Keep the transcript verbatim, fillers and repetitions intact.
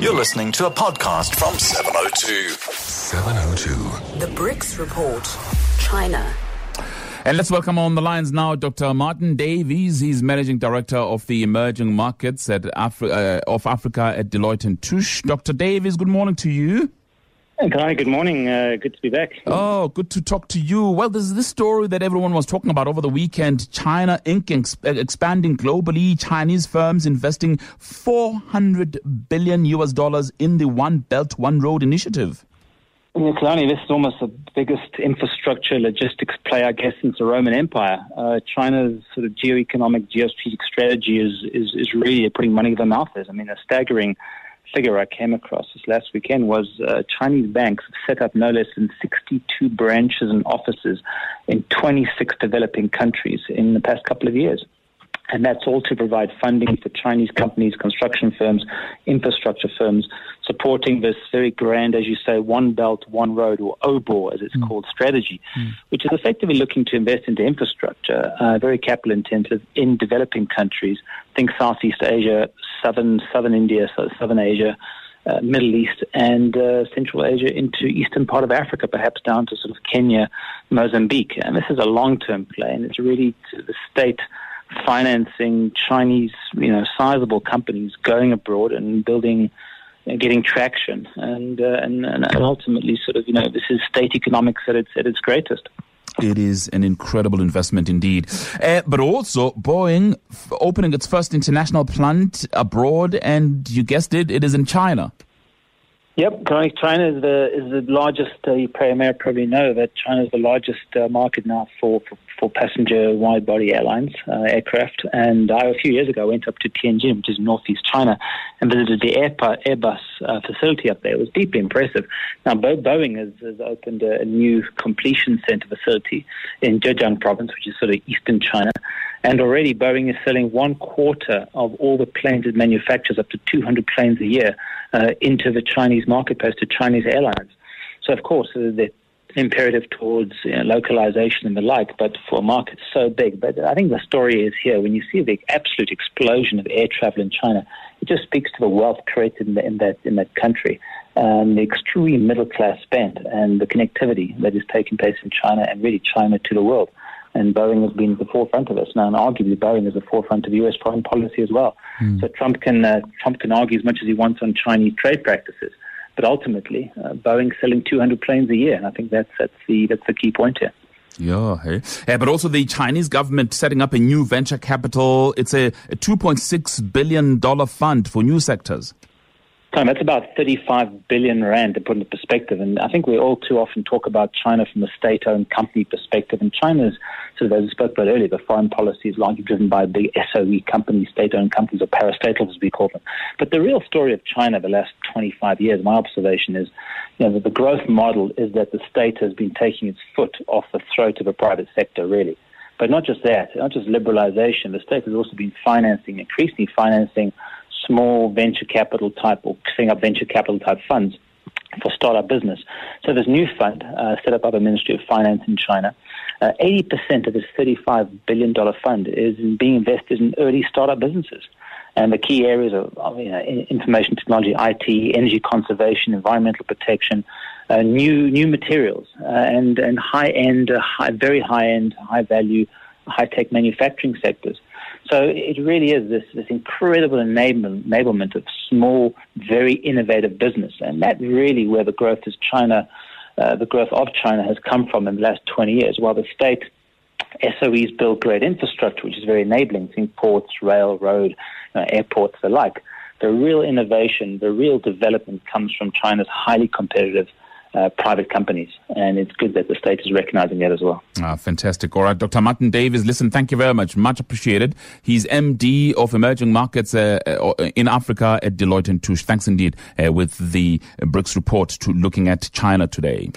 You're listening to a podcast from seven oh two. seven oh two. The BRICS Report. China. And let's welcome on the lines now Doctor Martin Davies. He's Managing Director of the Emerging Markets at Afri- uh, of Africa at Deloitte and Touche. Doctor Davies, good morning to you. Hey, Guy, good morning. Uh, good to be back. Oh, good to talk to you. Well, there's this story that everyone was talking about over the weekend. China Incorporated ex- expanding globally. Chinese firms investing four hundred billion U S dollars in the One Belt, One Road initiative. Yeah, Kalani, this is almost the biggest infrastructure logistics play, I guess, since the Roman Empire. Uh, China's sort of geoeconomic, geostrategic strategy is, is, is really putting money where their mouth is. I mean, a staggering figure I came across this last weekend was uh, Chinese banks set up no less than sixty-two branches and offices in twenty-six developing countries in the past couple of years. And that's all to provide funding for Chinese companies, construction firms, infrastructure firms, supporting this very grand, as you say, One Belt, One Road, or O B O R, as it's mm. called, strategy, mm. which is effectively looking to invest into infrastructure, uh, very capital intensive, in developing countries. Think Southeast Asia, Southern Southern India, Southern Asia, uh, Middle East, and uh, Central Asia into eastern part of Africa, perhaps down to sort of Kenya, Mozambique. And this is a long-term play, and it's really to the state financing Chinese, you know, sizable companies going abroad and building, you know, getting traction, and, uh, and and ultimately, sort of, you know, this is state economics at its at its greatest. It is an incredible investment indeed, uh, but also Boeing f- opening its first international plant abroad, and you guessed it, it is in China. Yep, China is the is the largest. Uh, you may probably know that China is the largest uh, market now for, for for passenger wide-body airlines, uh, aircraft. And I, a few years ago, went up to Tianjin, which is northeast China, and visited the Airbus uh, facility up there. It was deeply impressive. Now, Bo- Boeing has, has opened a, a new completion center facility in Zhejiang province, which is sort of eastern China. And already Boeing is selling one quarter of all the planes it manufactures, up to two hundred planes a year, uh, into the Chinese marketplace to Chinese airlines. So, of course, uh, the imperative towards, you know, localization and the like, but for a market so big. But I think the story is here. When you see the absolute explosion of air travel in China, it just speaks to the wealth created in, the, in that in that country, um, the extreme middle-class spend and the connectivity that is taking place in China, and really China to the world. And Boeing has been at the forefront of this now, and arguably Boeing is the forefront of U S foreign policy as well. Mm. So Trump can uh, Trump can argue as much as he wants on Chinese trade practices, but ultimately, uh, Boeing selling two hundred planes a year, and I think that's that's the that's the key point here. Yeah, hey. Yeah, but also the Chinese government setting up a new venture capital. It's a, a two point six billion dollars fund for new sectors. Tom, that's about thirty-five billion rand to put into perspective, and I think we all too often talk about China from a state-owned company perspective. And China's, sort of as we spoke about earlier, the foreign policy is largely driven by big S O E companies, state-owned companies, or parastatals, as we call them. But the real story of China the last twenty-five years, my observation is, you know, that the growth model is that the state has been taking its foot off the throat of the private sector, really. But not just that, not just liberalization. The state has also been financing, increasingly financing, small venture capital type, or setting up venture capital type funds for startup business. So this new fund uh, set up by the Ministry of Finance in China, uh, eighty percent of this thirty-five billion dollars fund is being invested in early startup businesses. And the key areas are, you know, information technology, I T, energy conservation, environmental protection, uh, new new materials, uh, and, and high-end, uh, high, very high-end, high-value, high-tech manufacturing sectors. So it really is this, this incredible enablement, enablement of small, very innovative business, and that really where the growth is China, uh, the growth of China has come from in the last twenty years. While the state S O Es build great infrastructure, which is very enabling, think ports, rail, road, uh, airports, the like. The real innovation, the real development comes from China's highly competitive Uh, private companies, and it's good that the state is recognizing that as well. Ah, fantastic. All right, Doctor Martin Davies, listen, thank you very much. Much appreciated. He's M D of Emerging Markets uh, in Africa at Deloitte and Touche. Thanks indeed uh, with the BRICS report to looking at China today.